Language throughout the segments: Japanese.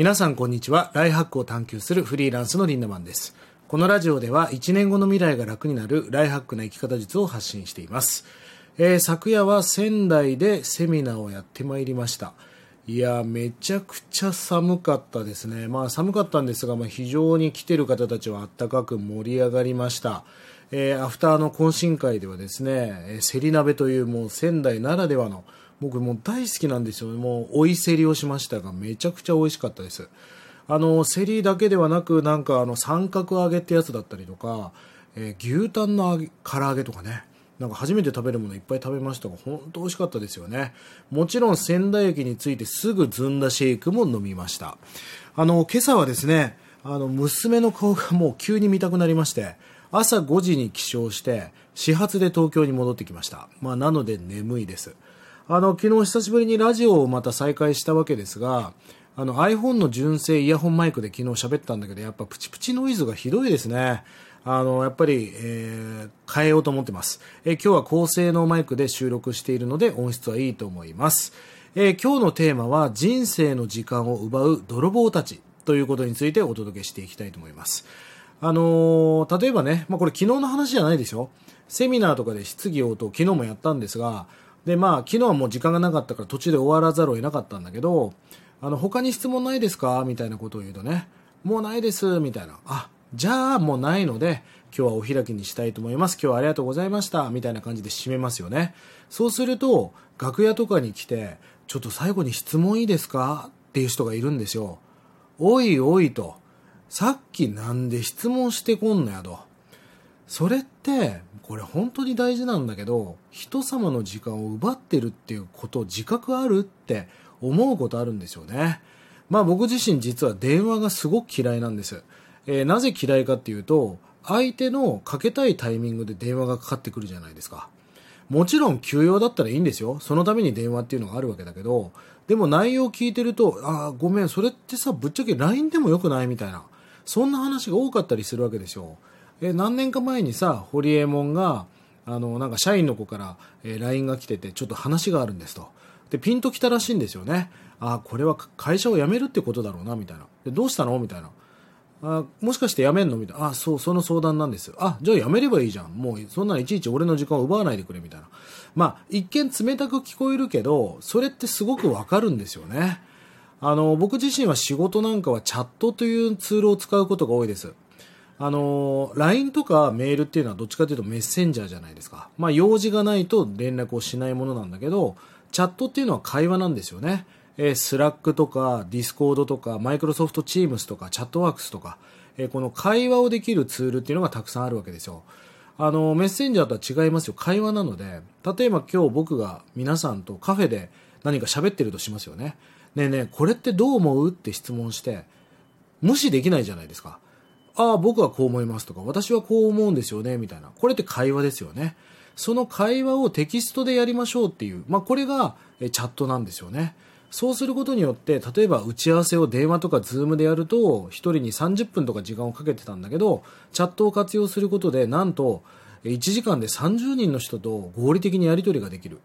皆さんこんにちは。ライフハックを探求するフリーランスのリンダマンです。このラジオでは1年後の未来が楽になるライフハックな生き方術を発信しています。昨夜は仙台でセミナーをやってまいりました。いやめちゃくちゃ寒かったですね。寒かったんですが、非常に来てる方たちは暖かく盛り上がりました。アフターの懇親会ではですね、せり鍋というもう仙台ならではの、僕もう大好きなんですよ。もう追いせりをしましたが、めちゃくちゃ美味しかったです。せりだけではなく、なんか三角揚げってやつだったりとか、牛タンの唐揚げとかね、なんか初めて食べるものいっぱい食べましたが、本当美味しかったですよね。もちろん仙台駅に着いてすぐずんだシェイクも飲みました。今朝はですね、娘の顔がもう急に見たくなりまして、朝5時に起床して、始発で東京に戻ってきました。なので眠いです。昨日久しぶりにラジオをまた再開したわけですが、iPhone の純正イヤホンマイクで昨日喋ったんだけど、やっぱプチプチノイズがひどいですね。やっぱり、変えようと思ってます。今日は高性能マイクで収録しているので音質はいいと思います。今日のテーマは人生の時間を奪う泥棒たちということについてお届けしていきたいと思います。例えばね、これ昨日の話じゃないでしょ。セミナーとかで質疑応答昨日もやったんですが、で昨日はもう時間がなかったから途中で終わらざるを得なかったんだけど、他に質問ないですかみたいなことを言うとね、もうないですみたいな、じゃあもうないので今日はお開きにしたいと思います、今日はありがとうございましたみたいな感じで締めますよね。そうすると楽屋とかに来て、ちょっと最後に質問いいですかっていう人がいるんですよ。おいおいと、さっきなんで質問してこんのやと。それってこれ本当に大事なんだけど、人様の時間を奪ってるっていうことを自覚あるって思うことあるんですよね。僕自身実は電話がすごく嫌いなんです。なぜ嫌いかっていうと、相手のかけたいタイミングで電話がかかってくるじゃないですか。もちろん急用だったらいいんですよ。そのために電話っていうのがあるわけだけど、でも内容を聞いてると、ごめん、それってさ、ぶっちゃけ LINE でもよくないみたいな、そんな話が多かったりするわけですよ。何年か前にさ、ホリエモンがなんか社員の子から LINE が来てて、ちょっと話があるんですと。でピンときたらしいんですよね。これは会社を辞めるってことだろうなみたいな。でどうしたのみたいな。もしかして辞めんのみたいな。そう、その相談なんです。じゃあ辞めればいいじゃん、もうそんなのいちいち俺の時間を奪わないでくれみたいな。一見冷たく聞こえるけど、それってすごくわかるんですよね。僕自身は仕事なんかはチャットというツールを使うことが多いです。LINE とかメールっていうのはどっちかというとメッセンジャーじゃないですか。用事がないと連絡をしないものなんだけど、チャットっていうのは会話なんですよね。スラックとかディスコードとかマイクロソフトチームスとかチャットワークスとか、この会話をできるツールっていうのがたくさんあるわけですよ。メッセンジャーとは違いますよ。会話なので、例えば今日僕が皆さんとカフェで何か喋ってるとしますよね。ねえねえ、これってどう思うって質問して、無視できないじゃないですか。僕はこう思いますとか、私はこう思うんですよねみたいな。これって会話ですよね。その会話をテキストでやりましょうっていう、これがチャットなんですよね。そうすることによって、例えば打ち合わせを電話とかズームでやると1人に30分とか時間をかけてたんだけど、チャットを活用することでなんと1時間で30人の人と合理的にやり取りができる。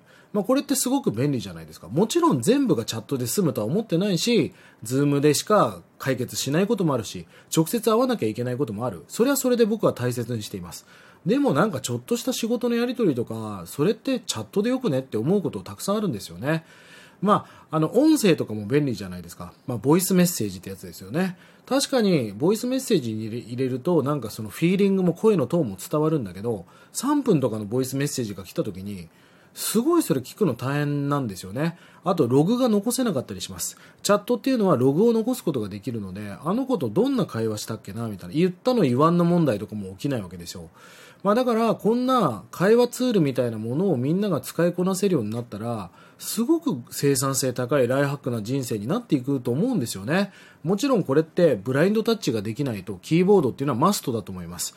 これってすごく便利じゃないですか。もちろん全部がチャットで済むとは思ってないし、ズームでしか解決しないこともあるし、直接会わなきゃいけないこともある。それはそれで僕は大切にしています。でもなんかちょっとした仕事のやり取りとか、それってチャットでよくねって思うことたくさんあるんですよね。音声とかも便利じゃないですか。ボイスメッセージってやつですよね。確かにボイスメッセージに入れると、なんかそのフィーリングも声のトーンも伝わるんだけど、3分とかのボイスメッセージが来た時に、すごいそれ聞くの大変なんですよね。あとログが残せなかったりします。チャットっていうのはログを残すことができるので、あの子とどんな会話したっけなみたいな、言ったの言わんの問題とかも起きないわけでしょう。だからこんな会話ツールみたいなものをみんなが使いこなせるようになったら、すごく生産性高いライフハックな人生になっていくと思うんですよね。もちろんこれってブラインドタッチができないと、キーボードっていうのはマストだと思います。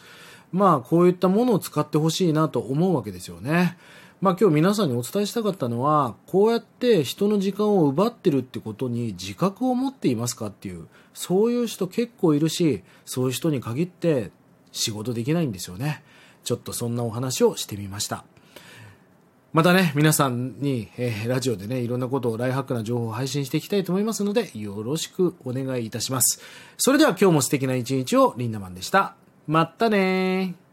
こういったものを使ってほしいなと思うわけですよね。今日皆さんにお伝えしたかったのは、こうやって人の時間を奪ってるってことに自覚を持っていますかっていう、そういう人結構いるし、そういう人に限って仕事できないんですよね。ちょっとそんなお話をしてみました。またね、皆さんに、ラジオでね、いろんなことをライフハックな情報を配信していきたいと思いますので、よろしくお願いいたします。それでは今日も素敵な一日を。リンダマンでした。まったねー。